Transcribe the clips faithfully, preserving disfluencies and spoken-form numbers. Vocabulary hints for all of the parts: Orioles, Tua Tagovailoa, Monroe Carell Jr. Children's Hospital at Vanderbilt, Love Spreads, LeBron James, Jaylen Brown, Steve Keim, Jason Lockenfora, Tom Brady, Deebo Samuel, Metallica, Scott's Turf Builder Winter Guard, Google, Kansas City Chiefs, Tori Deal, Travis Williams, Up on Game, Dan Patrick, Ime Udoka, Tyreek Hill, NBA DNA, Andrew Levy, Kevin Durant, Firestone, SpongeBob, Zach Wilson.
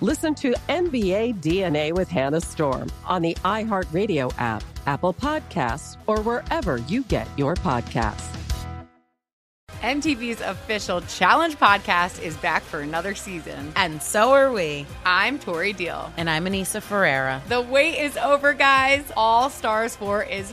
Listen to N B A D N A with Hannah Storm on the iHeartRadio app, Apple Podcasts, or wherever you get your podcasts. M T V's official challenge podcast is back for another season. And so are we. I'm Tori Deal. And I'm Anissa Ferreira. The wait is over, guys. All Stars four is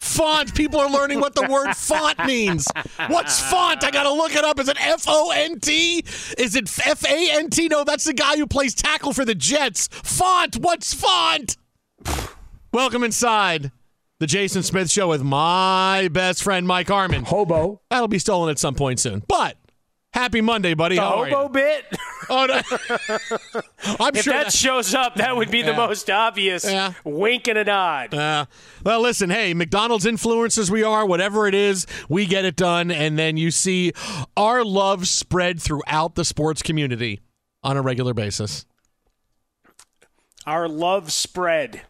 Font. People are learning what the word font means. What's font? I got to look it up. Is it F O N T? Is it F A N T? No, that's the guy who plays tackle for the Jets. Font. What's font? Welcome inside the Jason Smith Show with my best friend, Mike Harmon. Hobo. That'll be stolen at some point soon. But happy Monday, buddy. The How hobo are you? Bit. Oh, no. I'm if sure that, that shows up, that would be yeah. the most obvious yeah. wink and a nod. Uh, well, listen, hey, McDonald's influencers we are, whatever it is, we get it done. And then you see our love spread throughout the sports community on a regular basis. Our love spread.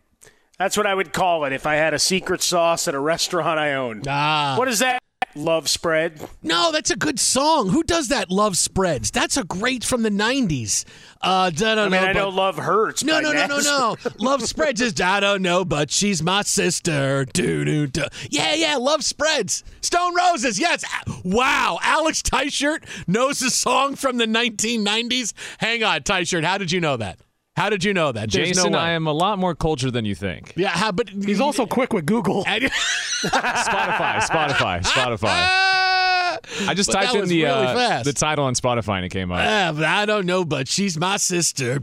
That's what I would call it if I had a secret sauce at a restaurant I owned. Ah. What is that? Love Spread. No, that's a good song. Who does that? Love Spreads. That's a great from the nineties. Uh, I don't know. I mean, I know Love Hurts. No, no, no, no, no. Love Spreads is, I don't know, but she's my sister. Do, do, do. Yeah, yeah, Love Spreads. Stone Roses, yes. Wow. Alex Tyshirt knows the song from the nineteen nineties. Hang on, Tyshirt. How did you know that? How did you know that? There's Jason, no I am a lot more cultured than you think. Yeah, how, but he's also quick with Google. Spotify, Spotify, Spotify. I just but typed in the really uh, the title on Spotify and it came up. Uh, I don't know, but she's my sister.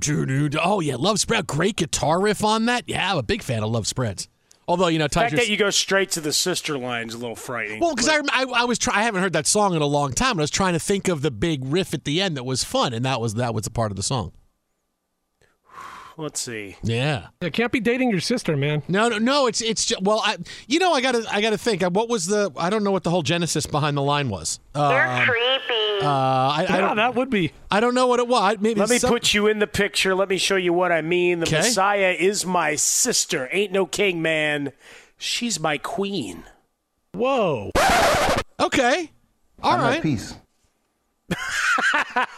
Oh, yeah, Love Spread. Great guitar riff on that. Yeah, I'm a big fan of Love Spreads. Although, you know, the fact that you go straight to the sister line is a little frightening. Well, because I, I I was try, I haven't heard that song in a long time, and I was trying to think of the big riff at the end that was fun, and that was that was a part of the song. Let's see. Yeah, it can't be dating your sister, man. No, no, no. It's it's just, well, I you know I gotta I gotta think. What was the I don't know what the whole genesis behind the line was. They're um, creepy. Uh, I, yeah, I don't, that would be. I don't know what it was. Maybe Let me some... put you in the picture. Let me show you what I mean. The okay. Messiah is my sister. Ain't no king, man. She's my queen. Whoa. Okay. All I'm right. At peace.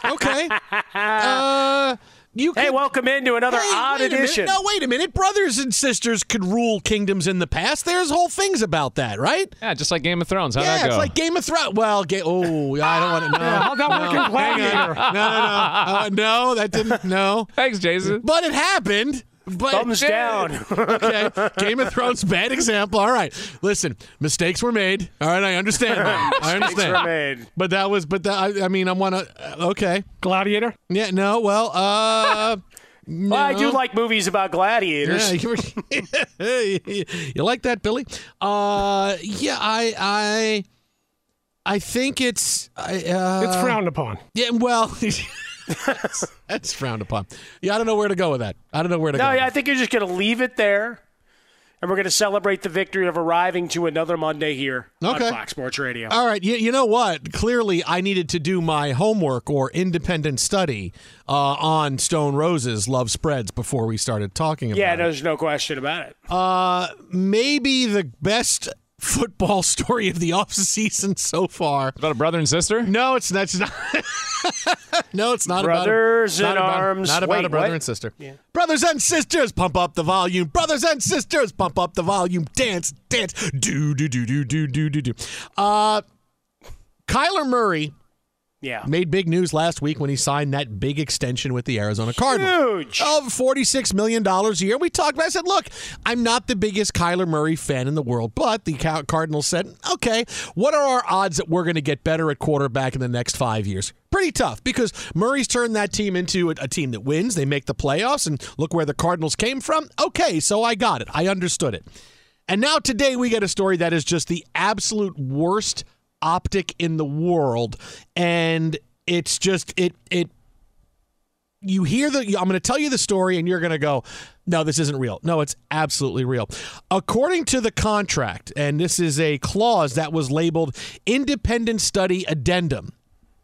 Okay. Uh, you could... Hey, welcome into another hey, odd edition. No, wait a minute. Brothers and sisters could rule kingdoms in the past. There's whole things about that, right? Yeah, just like Game of Thrones. How'd yeah, that go? Yeah, it's like Game of Thrones. Well, ga- oh, I don't want to know. How'd that work in Gladiator? No, no, no. Uh, no, that didn't. No. Thanks, Jason. But it happened. But thumbs down. Okay. Game of Thrones, bad example. All right. Listen, mistakes were made. All right, I understand that. I understand. Mistakes were made. But that was, but that, I, I mean, I want to, uh, okay. Gladiator? Yeah, no, well, uh... no. Well, I do like movies about gladiators. Yeah, you like that, Billy? Uh, yeah, I, I, I think it's... I, uh, it's frowned upon. Yeah, well... that's, that's frowned upon. Yeah, I don't know where to go with that. I don't know where to no, go. No, yeah, I think you're just going to leave it there, and we're going to celebrate the victory of arriving to another Monday here okay. on Fox Sports Radio. All right, you, you know what? Clearly, I needed to do my homework or independent study uh, on Stone Rose's Love Spreads before we started talking about yeah, it. Yeah, there's no question about it. Uh, maybe the best football story of the offseason so far. About a brother and sister? No, it's that's not. No, it's not brothers about brothers in about, arms. Not about Wait, a brother what? and sister. Yeah. Brothers and sisters, pump up the volume. Brothers and sisters, pump up the volume. Dance, dance, do do do do do do do do. Uh, Kyler Murray. Yeah. Made big news last week when he signed that big extension with the Arizona Cardinals. Huge. Of forty-six million dollars a year. We talked about it. I said, look, I'm not the biggest Kyler Murray fan in the world, but the Cardinals said, okay, what are our odds that we're going to get better at quarterback in the next five years? Pretty tough, because Murray's turned that team into a, a team that wins. They make the playoffs, and look where the Cardinals came from. Okay, so I got it. I understood it. And now today we get a story that is just the absolute worst optic in the world, and it's just it it you hear the I'm going to tell you the story and you're going to go, no, this isn't real. No, it's absolutely real. According to the contract, and this is a clause that was labeled independent study addendum.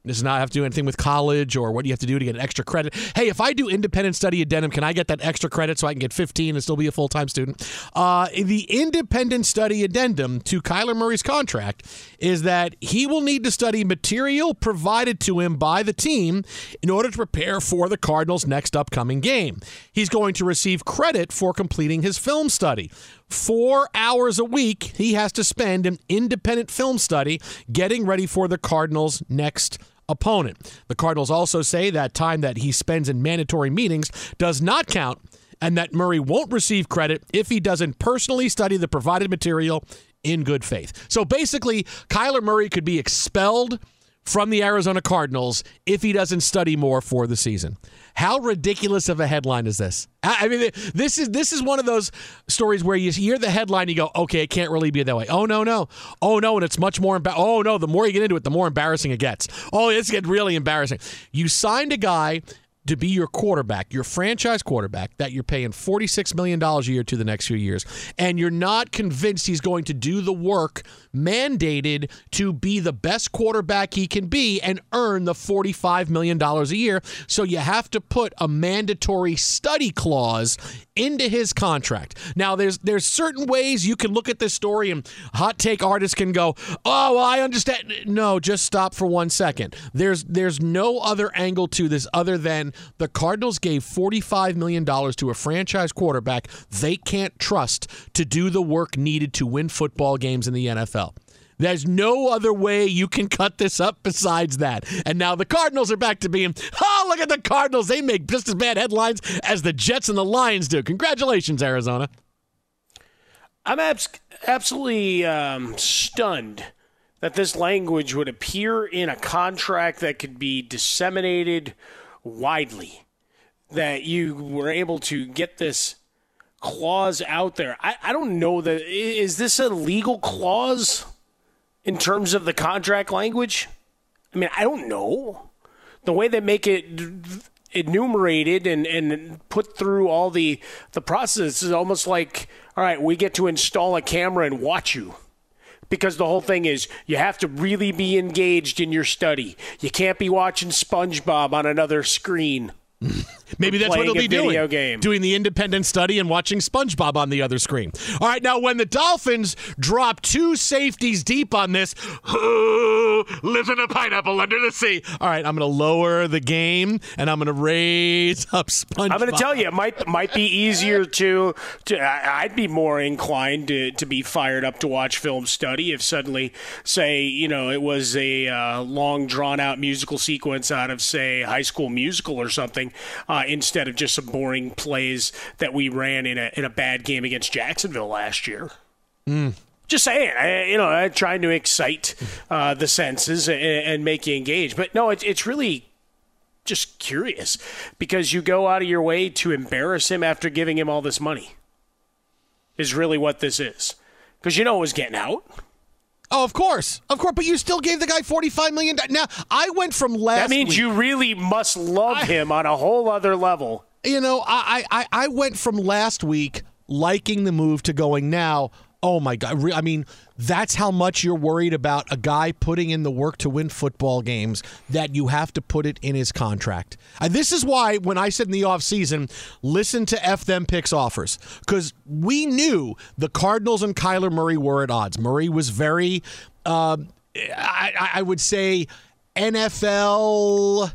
This does not have to do anything with college or what you have to do to get an extra credit. Hey, if I do independent study addendum, can I get that extra credit so I can get fifteen and still be a full-time student? Uh, the independent study addendum to Kyler Murray's contract is that he will need to study material provided to him by the team in order to prepare for the Cardinals' next upcoming game. He's going to receive credit for completing his film study. Four hours a week he has to spend an independent film study getting ready for the Cardinals' next opponent. The Cardinals also say that time that he spends in mandatory meetings does not count and that Murray won't receive credit if he doesn't personally study the provided material in good faith. So basically, Kyler Murray could be expelled from the Arizona Cardinals if he doesn't study more for the season. How ridiculous of a headline is this? I mean, this is this is one of those stories where you hear the headline and you go, okay, it can't really be that way. Oh, no, no. Oh, no, and it's much more emba- – oh, no, the more you get into it, the more embarrassing it gets. Oh, it's getting really embarrassing. You signed a guy to be your quarterback, your franchise quarterback, that you're paying forty-six million dollars a year to the next few years, and you're not convinced he's going to do the work mandated to be the best quarterback he can be and earn the forty-five million dollars a year. So you have to put a mandatory study clause into his contract. Now, there's there's certain ways you can look at this story and hot take artists can go, oh, well, I understand. No, just stop for one second. There's there's no other angle to this other than the Cardinals gave forty-five million dollars to a franchise quarterback they can't trust to do the work needed to win football games in the N F L. There's no other way you can cut this up besides that. And now the Cardinals are back to being, oh, look at the Cardinals. They make just as bad headlines as the Jets and the Lions do. Congratulations, Arizona. I'm abs- absolutely um, stunned that this language would appear in a contract that could be disseminated widely, that you were able to get this clause out there. I, I don't know that. Is this a legal clause in terms of the contract language? I mean, I don't know. The way they make it enumerated and, and put through all the, the process is almost like, all right, we get to install a camera and watch you. because the whole thing is you have to really be engaged in your study. You can't be watching SpongeBob on another screen. Maybe that's what he'll be doing, game. doing the independent study and watching SpongeBob on the other screen. All right, now when the Dolphins drop two safeties deep on this, who lives in a pineapple under the sea? All right, I'm going to lower the game, and I'm going to raise up SpongeBob. I'm going to tell you, it might might be easier to, to I'd be more inclined to, to be fired up to watch film study if suddenly, say, you know, it was a uh, long, drawn-out musical sequence out of, say, High School Musical or something. Uh, instead of just some boring plays that we ran in a in a bad game against Jacksonville last year. Mm. Just saying, I, you know, I trying to excite uh, the senses and, and make you engage. But no, it, it's really just curious because you go out of your way to embarrass him after giving him all this money is really what this is. Because you know it was getting out. Oh, of course. Of course. But you still gave the guy forty-five million dollars. Now, I went from last week. That means week, you really must love I, him on a whole other level. You know, I, I, I went from last week liking the move to going now, oh, my God. I mean, that's how much you're worried about a guy putting in the work to win football games that you have to put it in his contract. And this is why when I said in the offseason, listen to F them picks offers, because we knew the Cardinals and Kyler Murray were at odds. Murray was very, uh, I, I would say, N F L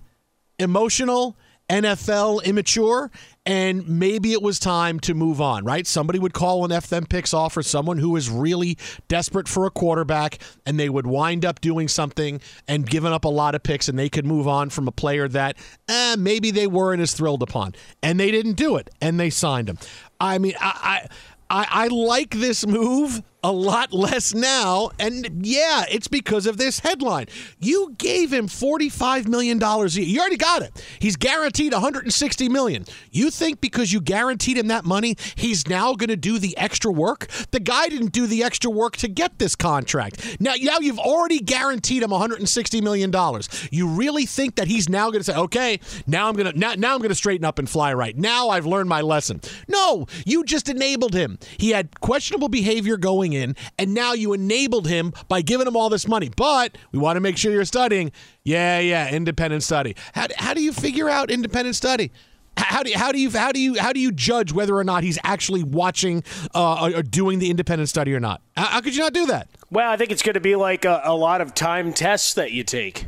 emotional, N F L immature. And maybe it was time to move on, right? Somebody would call an F them picks offer, someone who is really desperate for a quarterback, and they would wind up doing something and giving up a lot of picks, and they could move on from a player that eh, maybe they weren't as thrilled upon. And they didn't do it, and they signed him. I mean, I I, I like this move a lot less now, and yeah, it's because of this headline. You gave him forty-five million dollars a year. You already got it. He's guaranteed one hundred sixty million dollars. You think because you guaranteed him that money, he's now going to do the extra work? The guy didn't do the extra work to get this contract. Now, now you've already guaranteed him one hundred sixty million dollars. You really think that he's now going to say, okay, now I'm going to now, now I'm going to straighten up and fly right. Now I've learned my lesson. No, you just enabled him. He had questionable behavior going in, and now you enabled him by giving him all this money. But we want to make sure you're studying. Yeah, yeah, independent study. How, how do you figure out independent study? How do you, how do you how do you how do you judge whether or not he's actually watching uh, or doing the independent study or not? How, how could you not do that? Well, I think it's going to be like a, a lot of time tests that you take.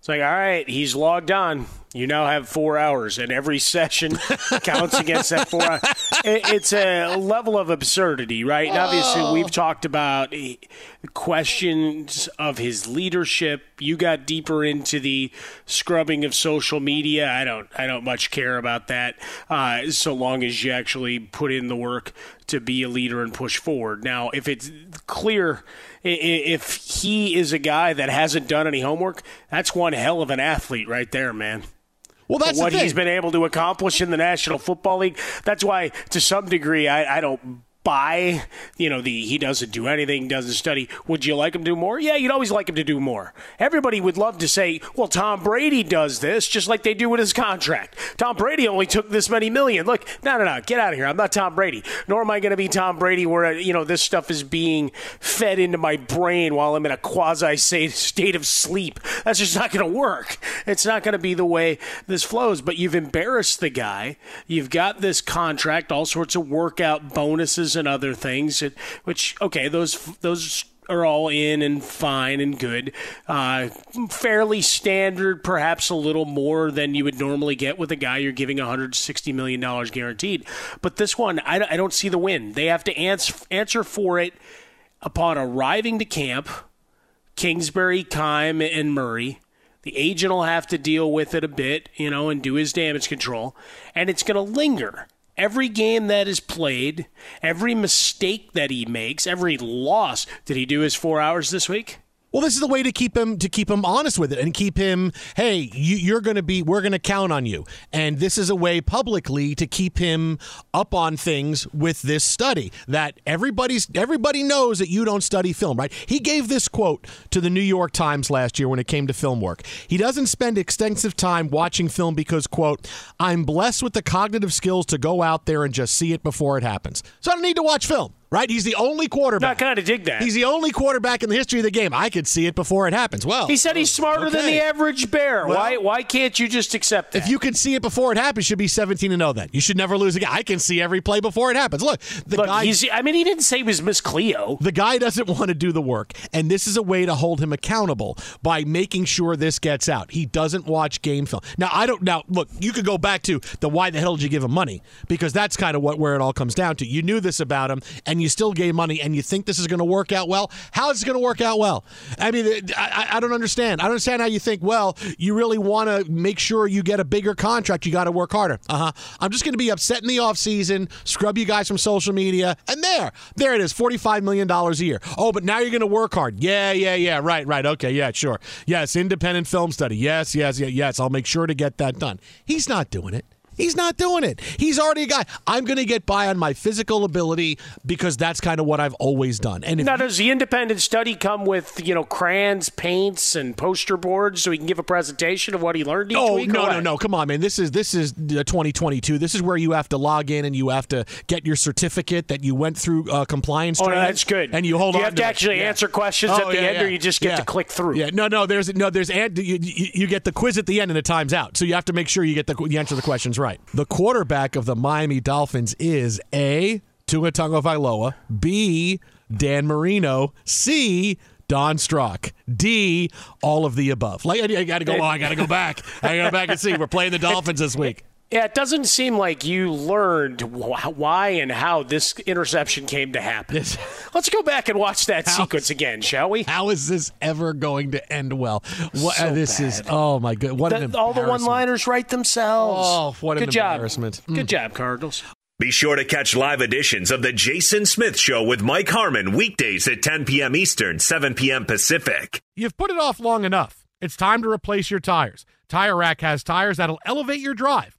It's like, all right, he's logged on. You now have four hours, and every session counts against that four hours. It's a level of absurdity, right? And obviously, we've talked about questions of his leadership. You got deeper into the scrubbing of social media. I don't, I don't much care about that, uh, so long as you actually put in the work to be a leader and push forward. Now, if it's clear, if he is a guy that hasn't done any homework, that's one hell of an athlete right there, man. Well, that's what he's been able to accomplish in the National Football League. That's why, to some degree, I, I don't buy, you know, the he doesn't do anything, doesn't study. Would you like him to do more? Yeah, you'd always like him to do more. Everybody would love to say, well, Tom Brady does this just like they do with his contract. Tom Brady only took this many million. Look, no, no, no, get out of here. I'm not Tom Brady. Nor am I going to be Tom Brady where, you know, this stuff is being fed into my brain while I'm in a quasi-state of sleep. That's just not going to work. It's not going to be the way this flows. But you've embarrassed the guy. You've got this contract, all sorts of workout bonuses and other things, which, okay, those those are all in and fine and good. Uh, fairly standard, perhaps a little more than you would normally get with a guy you're giving one hundred sixty million dollars guaranteed. But this one, I, I don't see the win. They have to ans- answer for it upon arriving to camp, Kingsbury, Keim, and Murray. The agent will have to deal with it a bit, you know, and do his damage control. And it's going to linger. Every game that is played, every mistake that he makes, every loss. Did he do his four hours this week? Well, this is the way to keep him to keep him honest with it and keep him, hey, you, you're going to be, we're going to count on you. And this is a way publicly to keep him up on things with this study that everybody's everybody knows that you don't study film, right? He gave this quote to the New York Times last year when it came to film work. He doesn't spend extensive time watching film because, quote, I'm blessed with the cognitive skills to go out there and just see it before it happens. So I don't need to watch film. right? He's the only quarterback. No, I kind of dig that. He's the only quarterback in the history of the game. I could see it before it happens. Well, he said he's smarter okay. than the average bear. Well, why Why can't you just accept that? If you could see it before it happens, you should be seventeen and oh then. You should never lose a game. I can see every play before it happens. Look, the Look, guy. He's, I mean, he didn't say he was Miss Cleo. The guy doesn't want to do the work, and this is a way to hold him accountable by making sure this gets out. He doesn't watch game film. Now, I don't. Now, look, you could go back to the why the hell did you give him money? Because that's kind of what where it all comes down to. You knew this about him, and you still gave money, and you think this is going to work out well. How is it going to work out well? I mean, I, I don't understand. I don't understand how you think, well, you really want to make sure you get a bigger contract. You got to work harder. Uh-huh. I'm just going to be upset in the offseason, scrub you guys from social media, and there. There it is, forty-five million dollars a year. Oh, but now you're going to work hard. Yeah, yeah, yeah, right, right, okay, yeah, sure. Yes, independent film study. Yes, yes, yes, yes. I'll make sure to get that done. He's not doing it. He's not doing it. He's already a guy. I'm going to get by on my physical ability because that's kind of what I've always done. And now, does the independent study come with, you know, crayons, paints, and poster boards so he can give a presentation of what he learned each oh, week? Oh, no, no, no. Come on, man. This is this is twenty twenty-two. This is where you have to log in and you have to get your certificate that you went through uh, compliance training. Oh, no, that's good. And you hold you on. You have to, to actually yeah. answer questions oh, at the yeah, end, yeah. or you just get yeah. to click through. Yeah, no, no. There's no. There's and you, you get the quiz at the end, and it times out. So you have to make sure you get the you answer the questions right. The quarterback of the Miami Dolphins is A, Tua Tagovailoa, B, Dan Marino, C, Don Strock, D, all of the above. Like I, I got to go. Oh, I got to go back. I got to go back and see. We're playing the Dolphins this week. Yeah, it doesn't seem like you learned wh- why and how this interception came to happen. Yes. Let's go back and watch that how, sequence again, shall we? How is this ever going to end well? What, so this bad. is oh my god! What the, an all the one-liners write themselves. Oh, what Good an job. embarrassment! Mm. Good job, Cardinals. Be sure to catch live editions of the Jason Smith Show with Mike Harmon weekdays at ten p.m. Eastern, seven p.m. Pacific. You've put it off long enough. It's time to replace your tires. Tire Rack has tires that'll elevate your drive.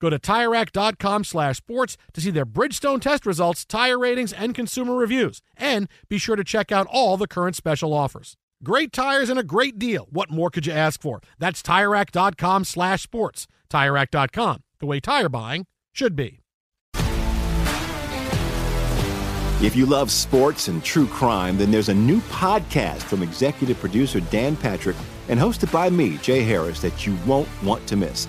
Go to Tire Rack dot com slash sports to see their Bridgestone test results, tire ratings, and consumer reviews. And be sure to check out all the current special offers. Great tires and a great deal. What more could you ask for? That's Tire Rack dot com slash sports. Tire Rack dot com, the way tire buying should be. If you love sports and true crime, then there's a new podcast from executive producer Dan Patrick and hosted by me, Jay Harris, that you won't want to miss.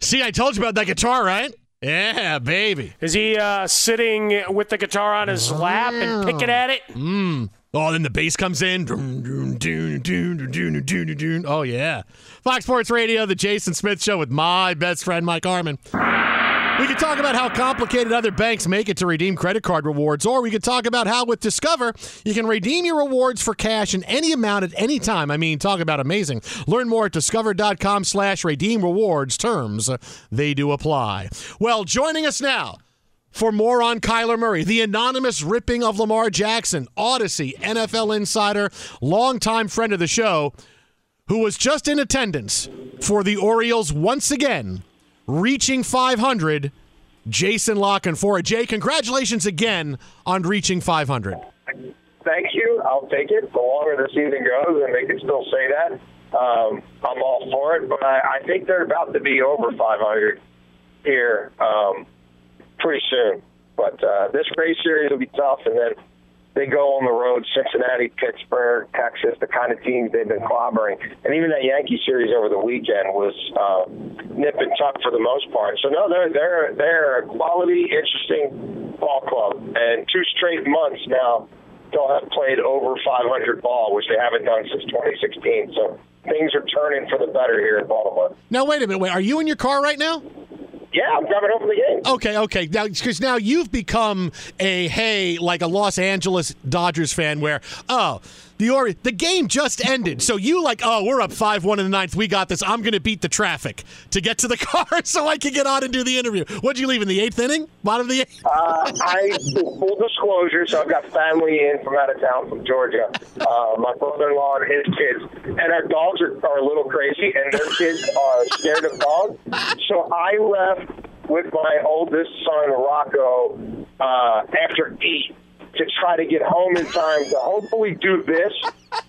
See, I told you about that guitar, right? Yeah, baby. Is he uh, sitting with the guitar on his wow. lap and picking at it? Mm. Oh, then the bass comes in. Oh, yeah. Fox Sports Radio, The Jason Smith Show with my best friend, Mike Harmon. We could talk about how complicated other banks make it to redeem credit card rewards, or we could talk about how with Discover, you can redeem your rewards for cash in any amount at any time. I mean, talk about amazing. Learn more at discover.com slash redeem rewards. Terms, they do apply. Well, joining us now for more on Kyler Murray, the anonymous ripping of Lamar Jackson, Odyssey, N F L insider, longtime friend of the show, who was just in attendance for the Orioles once again, reaching five hundred, Jason Lockenfora. Jay, congratulations again on reaching five hundred. Thank you. I'll take it. The longer the season goes, and they can still say that, um, I'm all for it. But I, I think they're about to be over five hundred here um, pretty soon. But uh, this race series will be tough, and then they go on the road, Cincinnati, Pittsburgh, Texas, the kind of teams they've been clobbering. And even that Yankee series over the weekend was uh, nip and tuck for the most part. So, no, they're, they're, they're a quality, interesting ball club. And two straight months now they'll have played over five hundred ball, which they haven't done since twenty sixteen. So things are turning for the better here in Baltimore. Now, wait a minute. Wait, are you in your car right now? Yeah, I'm driving over the game. Okay, okay. Now, because now you've become a, hey, like a Los Angeles Dodgers fan where, oh, the Ori- the game just ended. So you like, oh, we're up five one in the ninth. We got this. I'm going to beat the traffic to get to the car so I can get on and do the interview. What'd you leave in the eighth inning? Bottom of the eighth? uh, I, full disclosure, so I've got family in from out of town, from Georgia. Uh, my brother-in-law and his kids. And our dogs are, are a little crazy, and their kids are scared of dogs. So I left with my oldest son, Rocco, uh, after eight to try to get home in time to hopefully do this,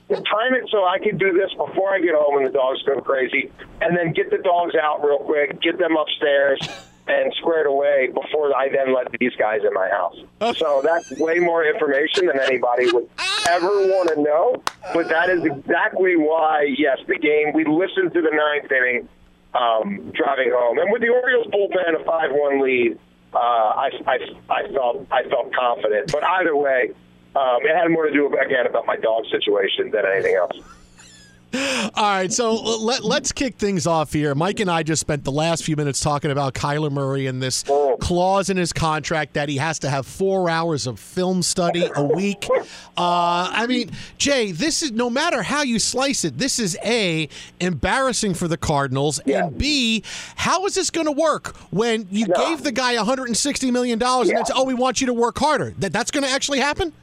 to time it so I can do this before I get home and the dogs go crazy, and then get the dogs out real quick, get them upstairs and squared away before I then let these guys in my house. So that's way more information than anybody would ever want to know, but that is exactly why, yes, the game, we listened to the ninth inning, Um, driving home, and with the Orioles bullpen a five one lead, uh, I, I, I felt I felt confident. But either way, um, it had more to do again about my dog situation than anything else. All right, so let, let's kick things off here. Mike and I just spent the last few minutes talking about Kyler Murray and this oh. clause in his contract that he has to have four hours of film study a week. Uh, I mean, Jay, this is, no matter how you slice it, this is A, embarrassing for the Cardinals, yeah. and B, how is this going to work when you no. gave the guy one hundred sixty million dollars yeah. and it's, oh, we want you to work harder? That That's going to actually happen?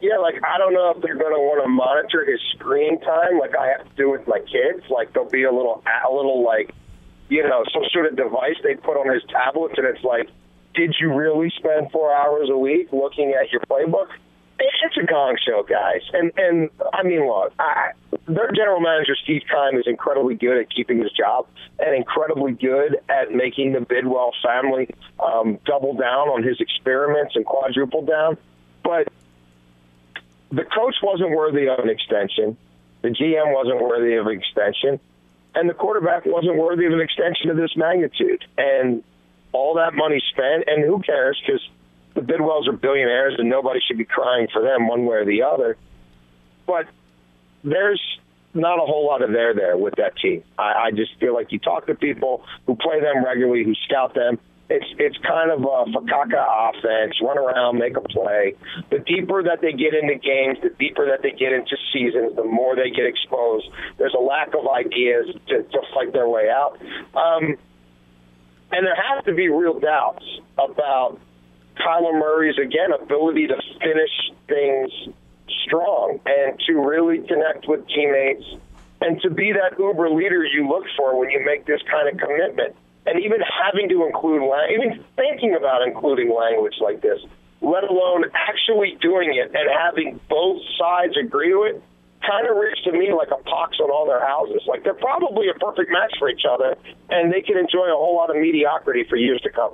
Yeah, like, I don't know if they're going to want to monitor his screen time like I have to do with my kids. Like, there'll be a little, a little like, you know, some sort of device they put on his tablets, and it's like, did you really spend four hours a week looking at your playbook? It's a gong show, guys. And, and I mean, look, I, their general manager, Steve Keim, is incredibly good at keeping his job and incredibly good at making the Bidwell family um, double down on his experiments and quadruple down. But the coach wasn't worthy of an extension. The G M wasn't worthy of an extension. And the quarterback wasn't worthy of an extension of this magnitude. And all that money spent, and who cares, because the Bidwells are billionaires and nobody should be crying for them one way or the other. But there's not a whole lot of there there with that team. I, I just feel like you talk to people who play them regularly, who scout them. It's it's kind of a fakaka offense, run around, make a play. The deeper that they get into games, the deeper that they get into seasons, the more they get exposed. There's a lack of ideas to, to fight their way out. Um, and there has to be real doubts about Kyler Murray's, again, ability to finish things strong and to really connect with teammates and to be that uber leader you look for when you make this kind of commitment. And even having to include, even thinking about including language like this, let alone actually doing it and having both sides agree to it, kind of reads to me like a pox on all their houses. Like they're probably a perfect match for each other, and they can enjoy a whole lot of mediocrity for years to come.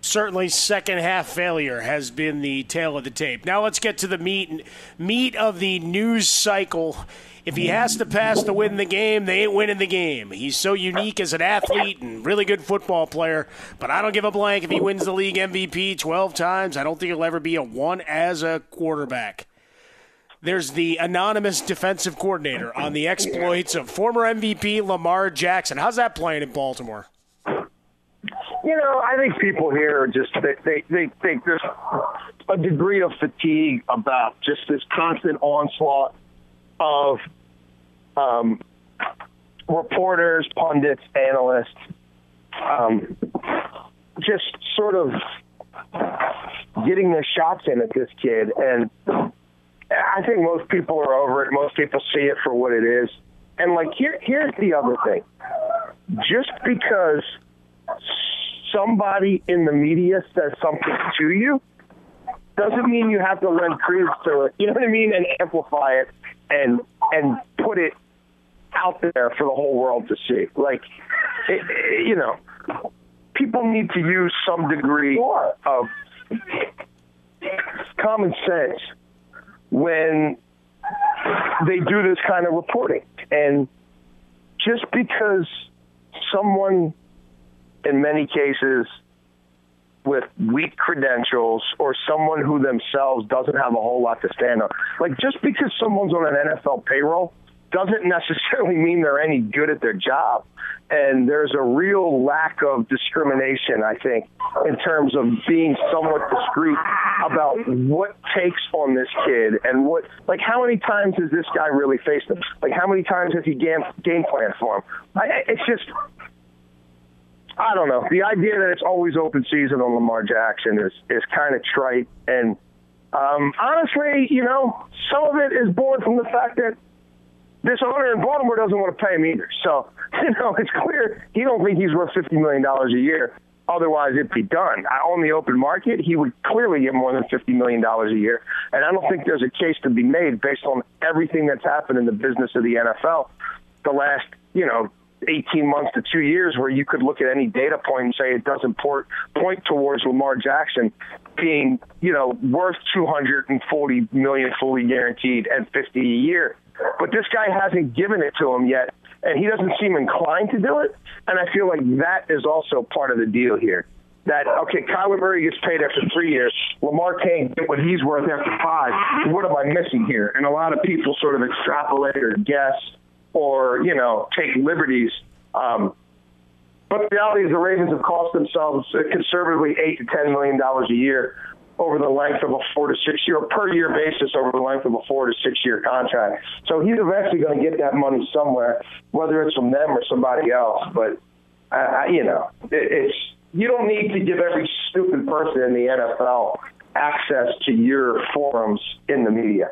Certainly, second half failure has been the tail of the tape. Now let's get to the meat meat of the news cycle. If he has to pass to win the game, they ain't winning the game. He's so unique as an athlete and really good football player, but I don't give a blank if he wins the league M V P twelve times. I don't think he'll ever be a one as a quarterback. There's the anonymous defensive coordinator on the exploits of former M V P Lamar Jackson. How's that playing in Baltimore? You know, I think people here are just they, they, they think there's a degree of fatigue about just this constant onslaught of um, reporters, pundits, analysts, um, just sort of getting their shots in at this kid. And I think most people are over it. Most people see it for what it is. And, like, here, here's the other thing. Just because somebody in the media says something to you doesn't mean you have to lend credence to it. You know what I mean? And amplify it and and put it out there for the whole world to see. Like, it, it, you know, people need to use some degree of common sense when they do this kind of reporting. And just because someone, in many cases, with weak credentials or someone who themselves doesn't have a whole lot to stand on. Like, just because someone's on an N F L payroll doesn't necessarily mean they're any good at their job. And there's a real lack of discrimination, I think, in terms of being somewhat discreet about what takes on this kid and what, like, how many times has this guy really faced him? Like, how many times has he game, game planned for him? I, it's just... I don't know. The idea that it's always open season on Lamar Jackson is, is kind of trite. And um, honestly, you know, some of it is born from the fact that this owner in Baltimore doesn't want to pay him either. So, you know, it's clear he don't think he's worth fifty million dollars a year. Otherwise, it'd be done. On the open market, he would clearly get more than fifty million dollars a year. And I don't think there's a case to be made based on everything that's happened in the business of the N F L the last, you know, eighteen months to two years where you could look at any data point and say it doesn't port, point towards Lamar Jackson being, you know, worth two hundred forty million dollars fully guaranteed and fifty a year. But this guy hasn't given it to him yet, and he doesn't seem inclined to do it. And I feel like that is also part of the deal here. That, okay, Kyler Murray gets paid after three years. Lamar can't get what he's worth after five. What am I missing here? And a lot of people sort of extrapolate or guess or, you know, take liberties. Um, but the reality is the Ravens have cost themselves conservatively eight to ten million dollars a year over the length of a four to six year, per year basis over the length of a four to six year contract. So he's eventually going to get that money somewhere, whether it's from them or somebody else. But, I, I, you know, it, it's you don't need to give every stupid person in the N F L access to your forums in the media.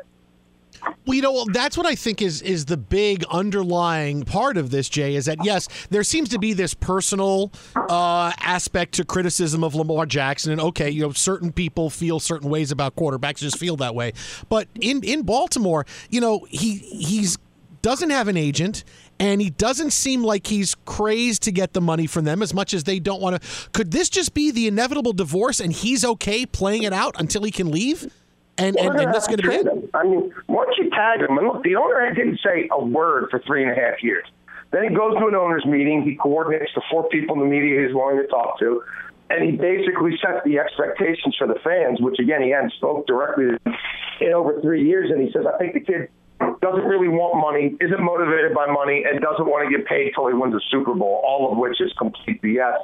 Well, you know, that's what I think is is the big underlying part of this, Jay, is that, yes, there seems to be this personal uh, aspect to criticism of Lamar Jackson. And, okay, you know, certain people feel certain ways about quarterbacks, just feel that way. But in, in Baltimore, you know, he he's doesn't have an agent. And he doesn't seem like he's crazed to get the money from them as much as they don't want to. Could this just be the inevitable divorce and he's okay playing it out until he can leave? And, and, and that's going to be it. I mean, once you tag him, and look, the owner didn't say a word for three and a half years. Then he goes to an owners meeting. He coordinates the four people in the media he's willing to talk to. And he basically set the expectations for the fans, which, again, he hadn't spoke directly to them in over three years. And he says, I think the kid doesn't really want money, isn't motivated by money, and doesn't want to get paid till he wins a Super Bowl, all of which is complete B S.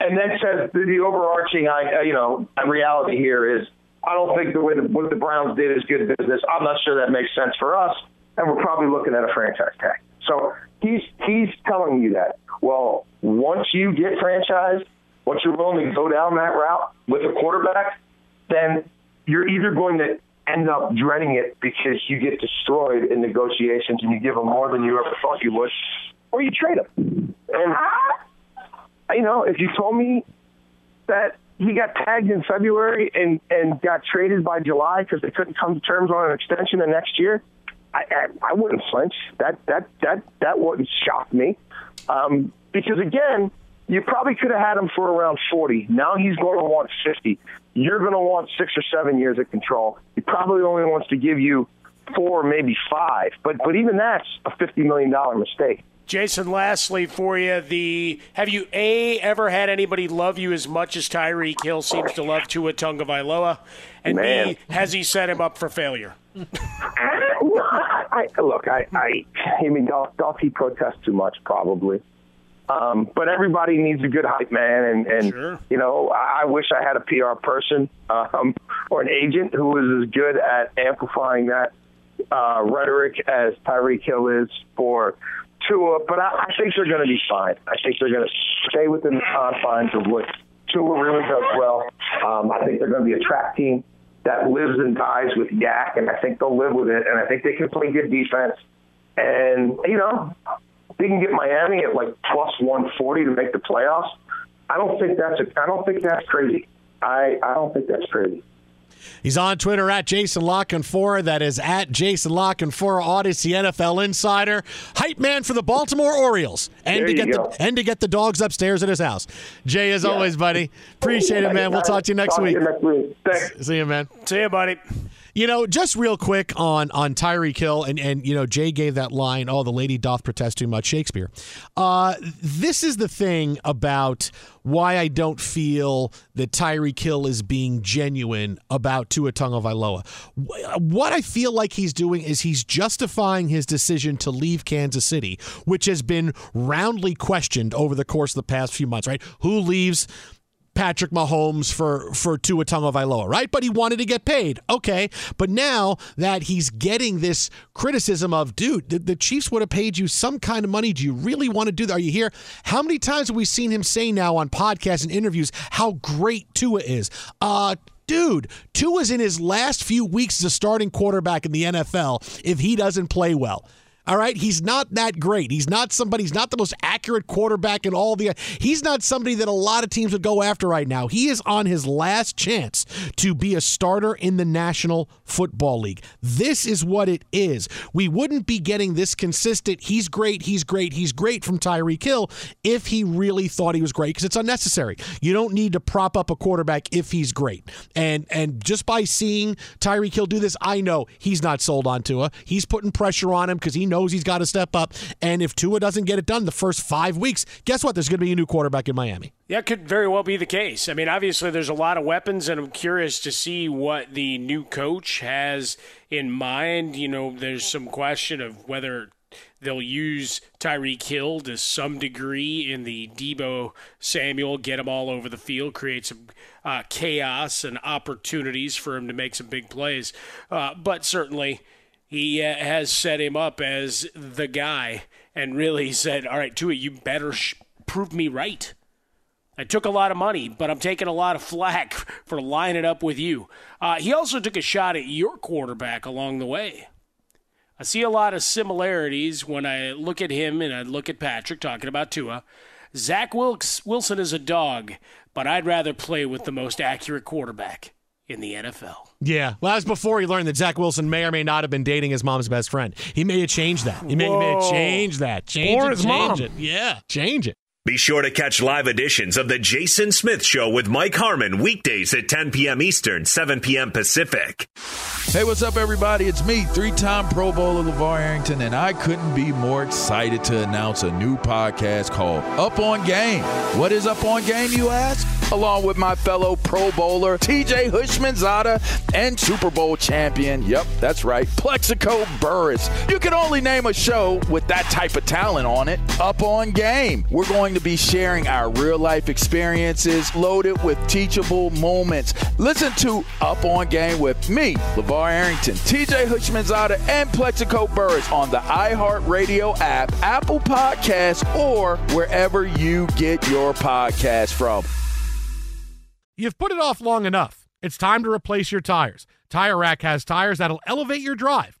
And then says the overarching, you know, reality here is, I don't think the way the, what the Browns did is good business. I'm not sure that makes sense for us, and we're probably looking at a franchise tag. So he's he's telling you that. Well, once you get franchised, once you're willing to go down that route with a quarterback, then you're either going to end up dreading it because you get destroyed in negotiations and you give them more than you ever thought you would, or you trade them. And, you know, if you told me that he got tagged in February and, and got traded by July because they couldn't come to terms on an extension the next year, I, I, I wouldn't flinch. That that that that wouldn't shock me. Um, because, again, you probably could have had him for around forty. Now he's going to want fifty. You're going to want six or seven years of control. He probably only wants to give you four, maybe five. But but even that's a fifty million dollars mistake. Jason, lastly for you, the have you a ever had anybody love you as much as Tyreek Hill seems to love Tua Tagovailoa, and Man. B, has he set him up for failure? I, look, I, I, I mean, Dolph, Dolph, he protests too much, probably. Um, but everybody needs a good hype man, and, and sure. you know, I wish I had a P R person um, or an agent who was as good at amplifying that uh, rhetoric as Tyreek Hill is for Tua. But I, I think they're going to be fine. I think they're going to stay within the confines of what Tua really does well. Um, I think they're going to be a track team that lives and dies with Yak, and I think they'll live with it, and I think they can play good defense. And, you know, they can get Miami at like plus one forty to make the playoffs. I don't think that's a, I don't think that's crazy. I, I don't think that's crazy. He's on Twitter at Jason Lock and four. That is at Jason Lock and four, Odyssey N F L Insider, hype man for the Baltimore Orioles, and to get the, and to get the dogs upstairs at his house. Jay, as yeah. always, buddy, appreciate yeah, it, man. We'll talk to you next talk week. You next week. Thanks. See you, man. See you, buddy. You know, just real quick on on Tyreek Hill, and, and, you know, Jay gave that line, oh, the lady doth protest too much, Shakespeare. Uh, this is the thing about why I don't feel that Tyreek Hill is being genuine about Tua Tagovailoa. What I feel like he's doing is he's justifying his decision to leave Kansas City, which has been roundly questioned over the course of the past few months, right? Who leaves Patrick Mahomes for, for Tua Tagovailoa, right? But he wanted to get paid. Okay. But now that he's getting this criticism of, dude, the, the Chiefs would have paid you some kind of money. Do you really want to do that? Are you here? How many times have we seen him say now on podcasts and interviews how great Tua is? Uh, dude, Tua's in his last few weeks as a starting quarterback in the N F L if he doesn't play well. All right, he's not that great. He's not somebody, he's not the most accurate quarterback in all the, he's not somebody that a lot of teams would go after right now. He is on his last chance to be a starter in the National Football League. This is what it is. We wouldn't be getting this consistent, he's great, he's great, he's great from Tyreek Hill if he really thought he was great, because it's unnecessary. You don't need to prop up a quarterback if he's great. And and just by seeing Tyreek Hill do this, I know he's not sold on Tua. He's putting pressure on him because he knows he's got to step up, and if Tua doesn't get it done the first five weeks, guess what? There's going to be a new quarterback in Miami. Yeah, it could very well be the case. I mean, obviously, there's a lot of weapons, and I'm curious to see what the new coach has in mind. You know, there's some question of whether they'll use Tyreek Hill to some degree in the Deebo Samuel, get him all over the field, create some uh, chaos and opportunities for him to make some big plays. Uh, but certainly, he uh, has set him up as the guy and really said, all right, Tua, you better sh- prove me right. I took a lot of money, but I'm taking a lot of flack for lining up with you. Uh, he also took a shot at your quarterback along the way. I see a lot of similarities when I look at him and I look at Patrick talking about Tua. Zach Wilkes- Wilson is a dog, but I'd rather play with the most accurate quarterback in the N F L. Yeah. Well, that was before he learned that Zach Wilson may or may not have been dating his mom's best friend. He may have changed that. He may, he may have changed that. Change or it, his change mom. It. Yeah. Change it. Be sure to catch live editions of The Jason Smith Show with Mike Harmon weekdays at ten p.m. Eastern, seven p.m. Pacific. Hey, what's up, everybody? It's me, three-time Pro Bowler LeVar Arrington, and I couldn't be more excited to announce a new podcast called Up on Game. What is Up on Game, you ask? Along with my fellow Pro Bowler T J Hushmanzada and Super Bowl champion, yep, that's right, Plexico Burris. You can only name a show with that type of talent on it, Up on Game. We're going to be sharing our real-life experiences loaded with teachable moments. Listen to Up on Game with me, LeVar Arrington, T J Hushmanzada, and Plexico Burris on the iHeartRadio app, Apple Podcasts, or wherever you get your podcast from. You've put it off long enough. It's time to replace your tires. Tire Rack has tires that'll elevate your drive.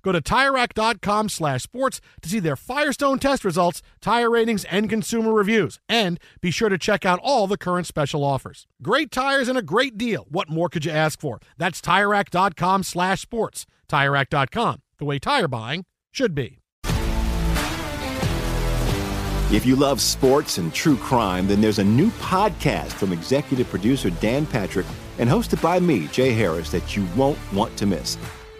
Go to TireRack.com slash sports to see their Firestone test results, tire ratings, and consumer reviews. And be sure to check out all the current special offers. Great tires and a great deal. What more could you ask for? That's TireRack.com slash sports. TireRack dot com, the way tire buying should be. If you love sports and true crime, then there's a new podcast from executive producer Dan Patrick and hosted by me, Jay Harris, that you won't want to miss.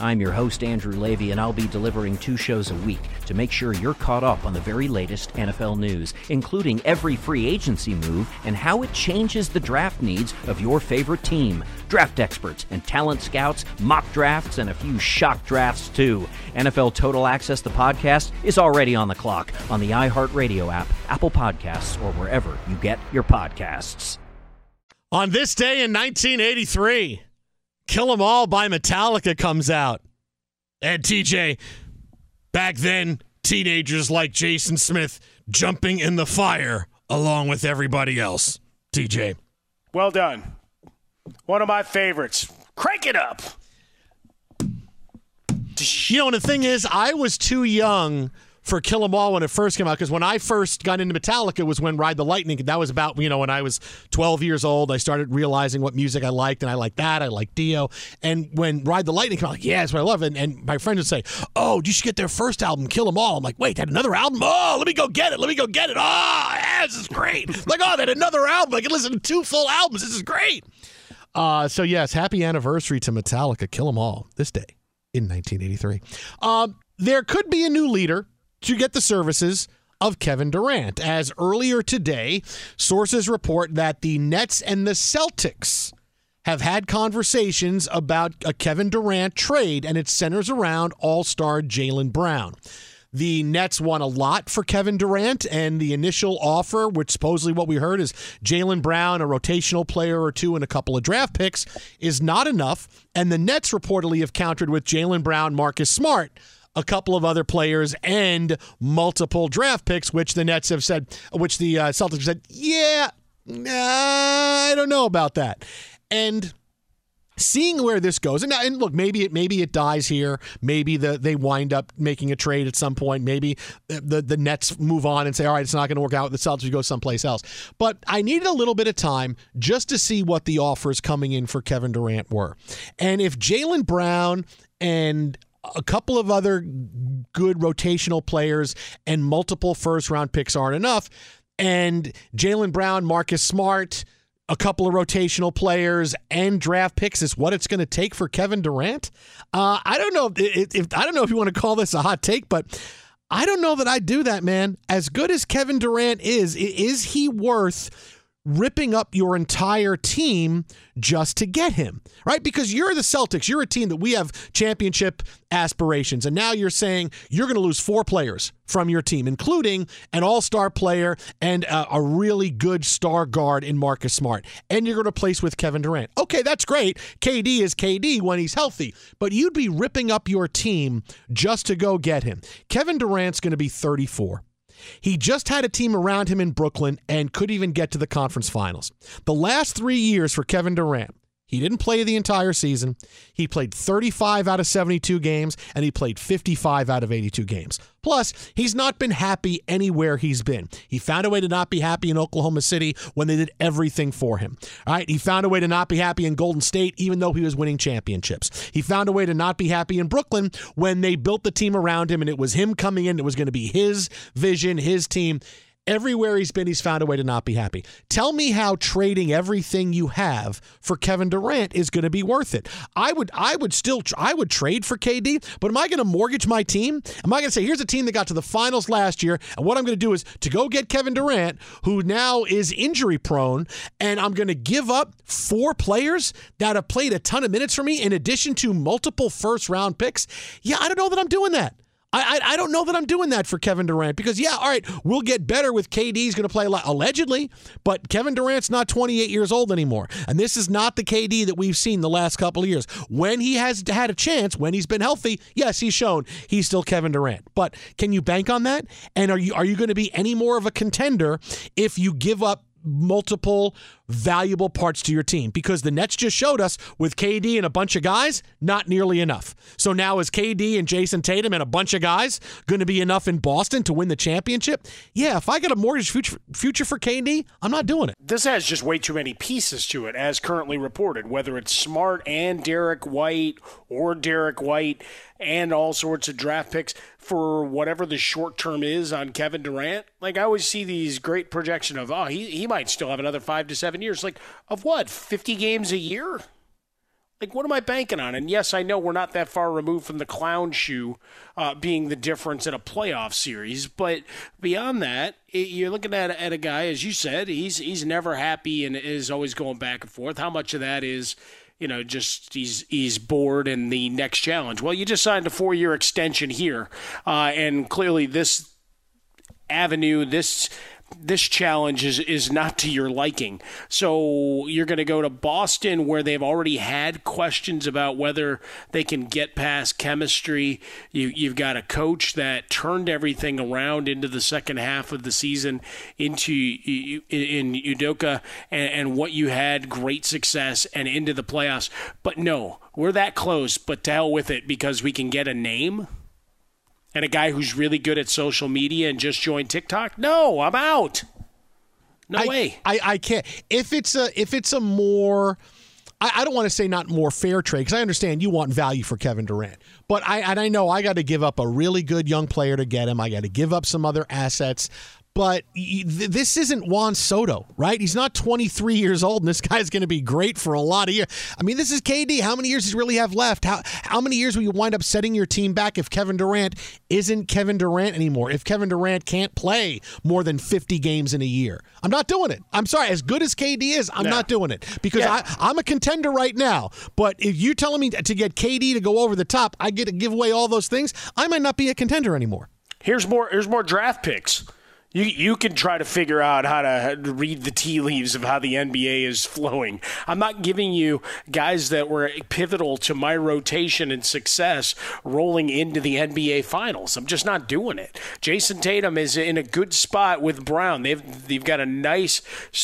I'm your host, Andrew Levy, and I'll be delivering two shows a week to make sure you're caught up on the very latest N F L news, including every free agency move and how it changes the draft needs of your favorite team. Draft experts and talent scouts, mock drafts, and a few shock drafts, too. N F L Total Access, the podcast, is already on the clock on the iHeartRadio app, Apple Podcasts, or wherever you get your podcasts. On this day in nineteen eighty-three, Kill 'Em All by Metallica comes out. And T J, back then, teenagers like Jason Smith jumping in the fire along with everybody else. T J. Well done. One of my favorites. Crank it up. You know, and the thing is, I was too young for Kill 'Em All when it first came out, because when I first got into Metallica was when Ride the Lightning, that was about, you know, when I was twelve years old, I started realizing what music I liked, and I liked that, I liked Dio, and when Ride the Lightning came out, like, yeah, that's what I love, and, and my friends would say, oh, you should get their first album, Kill 'Em All. I'm like, wait, they had another album? Oh, let me go get it, let me go get it, oh, yeah, this is great. I'm like, oh, they had another album, I can listen to two full albums, this is great. Uh, so yes, happy anniversary to Metallica, Kill 'Em All, this day in nineteen eighty-three. Um, there could be a new leader to get the services of Kevin Durant, as earlier today, sources report that the Nets and the Celtics have had conversations about a Kevin Durant trade, and it centers around all-star Jaylen Brown. The Nets want a lot for Kevin Durant, and the initial offer, which supposedly what we heard is Jaylen Brown, a rotational player or two, and a couple of draft picks, is not enough, and the Nets reportedly have countered with Jaylen Brown, Marcus Smart, a couple of other players, and multiple draft picks, which the Nets have said, which the uh, Celtics have said, yeah, nah, I don't know about that. And seeing where this goes, and, and look, maybe it maybe it dies here. Maybe the, they wind up making a trade at some point. Maybe the, the Nets move on and say, all right, it's not going to work out. The Celtics go someplace else. But I needed a little bit of time just to see what the offers coming in for Kevin Durant were. And if Jaylen Brown and a couple of other good rotational players and multiple first-round picks aren't enough, and Jaylen Brown, Marcus Smart, a couple of rotational players and draft picks is what it's going to take for Kevin Durant. Uh, I don't know if, if I don't know if you want to call this a hot take, but I don't know that I'd do that, man. As good as Kevin Durant is, is he worth ripping up your entire team just to get him, right? Because you're the Celtics. You're a team that we have championship aspirations. And now you're saying you're going to lose four players from your team, including an all-star player and a, a really good star guard in Marcus Smart. And you're going to replace with Kevin Durant. Okay, that's great. K D is K D when he's healthy. But you'd be ripping up your team just to go get him. Kevin Durant's going to be thirty-four. He just had a team around him in Brooklyn and couldn't even get to the conference finals. The last three years for Kevin Durant, he didn't play the entire season. He played thirty-five out of seventy-two games, and he played fifty-five out of eighty-two games. Plus, he's not been happy anywhere he's been. He found a way to not be happy in Oklahoma City when they did everything for him. All right, he found a way to not be happy in Golden State, even though he was winning championships. He found a way to not be happy in Brooklyn when they built the team around him, and it was him coming in. It was going to be his vision, his team. Everywhere he's been, he's found a way to not be happy. Tell me how trading everything you have for Kevin Durant is going to be worth it. I would I would still tr- I would trade for K D, but am I going to mortgage my team? Am I going to say, here's a team that got to the finals last year, and what I'm going to do is to go get Kevin Durant, who now is injury prone, and I'm going to give up four players that have played a ton of minutes for me in addition to multiple first-round picks? Yeah, I don't know that I'm doing that. I, I don't know that I'm doing that for Kevin Durant because, yeah, all right, we'll get better with K D's going to play a lot, allegedly, but Kevin Durant's not twenty-eight years old anymore, and this is not the K D that we've seen the last couple of years. When he has had a chance, when he's been healthy, yes, he's shown he's still Kevin Durant, but can you bank on that? And are you are you going to be any more of a contender if you give up multiple valuable parts to your team? Because the Nets just showed us with K D and a bunch of guys, not nearly enough. So now is K D and Jason Tatum and a bunch of guys going to be enough in Boston to win the championship? Yeah, if I got a mortgage future, future for K D, I'm not doing it. This has just way too many pieces to it as currently reported, whether it's Smart and Derek White or Derek White and all sorts of draft picks for whatever the short term is on Kevin Durant. Like, I always see these great projection of, oh, he, he might still have another five to seven years. Like, of what, fifty games a year? Like, what am I banking on? And yes, I know we're not that far removed from the clown shoe uh, being the difference in a playoff series. But beyond that, it, you're looking at, at a guy, as you said, he's he's never happy and is always going back and forth. How much of that is, you know, just he's he's bored in the next challenge? Well, you just signed a four-year extension here. Uh, and clearly this avenue, this this challenge is, is not to your liking. So you're going to go to Boston, where they've already had questions about whether they can get past chemistry. You, you've got a coach that turned everything around into the second half of the season into in Udoka and, and what you had, great success, and into the playoffs. But no, we're that close, but to hell with it, because we can get a name and a guy who's really good at social media and just joined TikTok? No, I'm out. No I, way. I, I can't. If it's a if it's a more, I, I don't want to say not more fair trade, because I understand you want value for Kevin Durant. But I and I know I got to give up a really good young player to get him. I got to give up some other assets. But this isn't Juan Soto, right? He's not twenty-three years old, and this guy's going to be great for a lot of years. I mean, this is K D. How many years does he really have left? How how many years will you wind up setting your team back if Kevin Durant isn't Kevin Durant anymore, if Kevin Durant can't play more than fifty games in a year? I'm not doing it. I'm sorry. As good as K D is, I'm no. not doing it because yeah. I, I'm a contender right now. But if you're telling me to get K D to go over the top, I get to give away all those things, I might not be a contender anymore. Here's more. Here's more draft picks. You you can try to figure out how to, how to read the tea leaves of how the N B A is flowing. I'm not giving you guys that were pivotal to my rotation and success rolling into the N B A Finals. I'm just not doing it. Jason Tatum is in a good spot with Brown. They've they've got a nice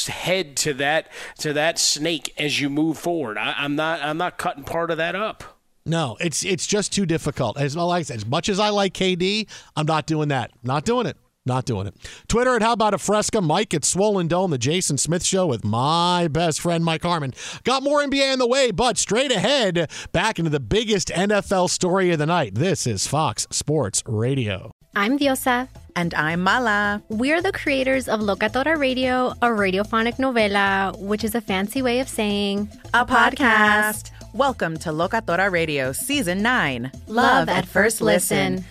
head to that to that snake as you move forward. I, I'm not I'm not cutting part of that up. No, it's it's just too difficult. As like as much as I like K D, I'm not doing that. Not doing it. Not doing it. Twitter at How About a Fresca. Mike at Swollen Dome. The Jason Smith Show with my best friend, Mike Harmon. Got more N B A in the way, but straight ahead, back into the biggest N F L story of the night. This is Fox Sports Radio. I'm Diosa. And I'm Mala. We're the creators of Locatora Radio, a radiophonic novela, which is a fancy way of saying a, a podcast. podcast. Welcome to Locatora Radio Season nine. Love, Love at First Listen. listen.